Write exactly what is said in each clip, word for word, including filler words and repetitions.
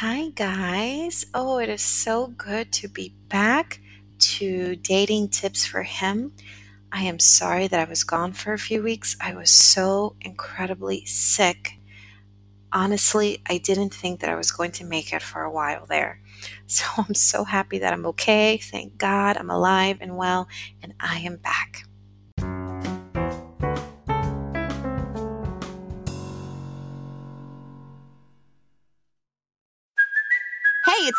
Hi, guys. Oh, it is so good to be back to Dating Tips for Him. I am sorry that I was gone for a few weeks. I was so incredibly sick. Honestly, I didn't think that I was going to make it for a while there. So I'm so happy that I'm okay. Thank God I'm alive and well, and I am back. It's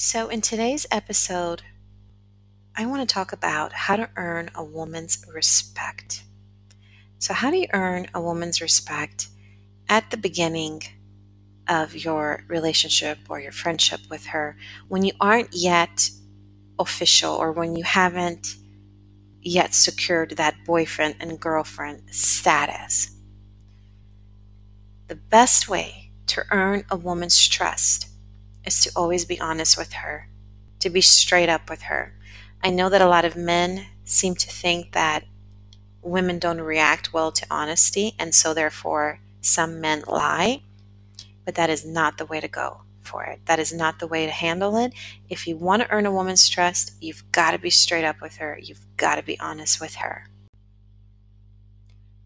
So in today's episode, I want to talk about how to earn a woman's respect. So how do you earn a woman's respect at the beginning of your relationship or your friendship with her when you aren't yet official or when you haven't yet secured that boyfriend and girlfriend status? The best way to earn a woman's trust is to always be honest with her, to be straight up with her. I know that a lot of men seem to think that women don't react well to honesty, and so therefore some men lie, but that is not the way to go for it. That is not the way to handle it. If you want to earn a woman's trust, you've got to be straight up with her. You've got to be honest with her.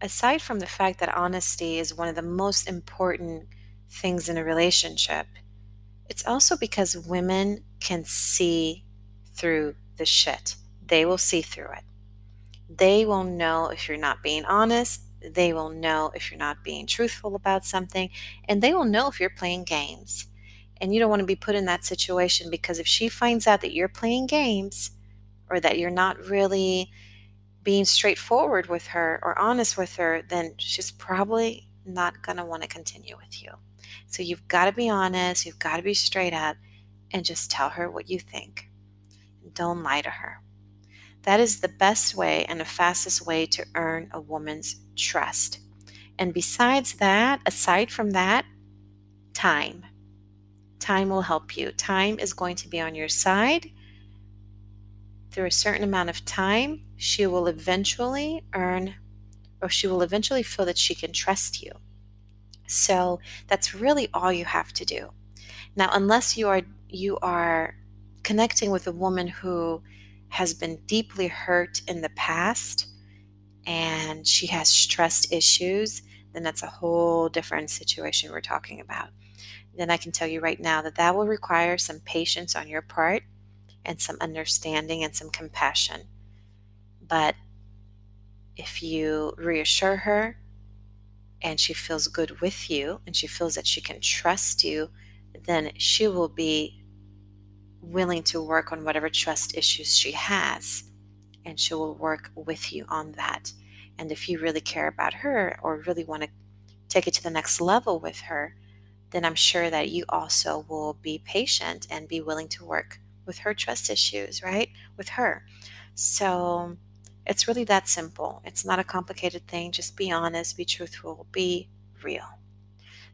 Aside from the fact that honesty is one of the most important things in a relationship, it's also because women can see through the shit. They will see through it. They will know if you're not being honest. They will know if you're not being truthful about something. And they will know if you're playing games. And you don't want to be put in that situation, because if she finds out that you're playing games or that you're not really being straightforward with her or honest with her, then she's probably not going to want to continue with you. So you've got to be honest, you've got to be straight up, and just tell her what you think. Don't lie to her. That is the best way and the fastest way to earn a woman's trust. And besides that, aside from that, time. Time will help you. Time is going to be on your side. Through a certain amount of time, she will eventually earn, or she will eventually feel that she can trust you. So that's really all you have to do. Now, unless you are you are connecting with a woman who has been deeply hurt in the past and she has trust issues, then that's a whole different situation we're talking about. Then I can tell you right now that that will require some patience on your part and some understanding and some compassion. But if you reassure her, and she feels good with you, and she feels that she can trust you, then she will be willing to work on whatever trust issues she has, and she will work with you on that. And if you really care about her or really want to take it to the next level with her, then I'm sure that you also will be patient and be willing to work with her trust issues, right? With her. So it's really that simple. It's not a complicated thing. Just be honest, be truthful, be real.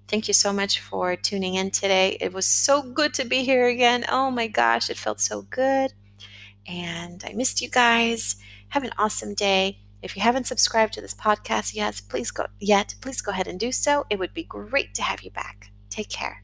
Thank you so much for tuning in today. It was so good to be here again. Oh my gosh, it felt so good. And I missed you guys. Have an awesome day. If you haven't subscribed to this podcast yet, please go yet, please go ahead and do so. It would be great to have you back. Take care.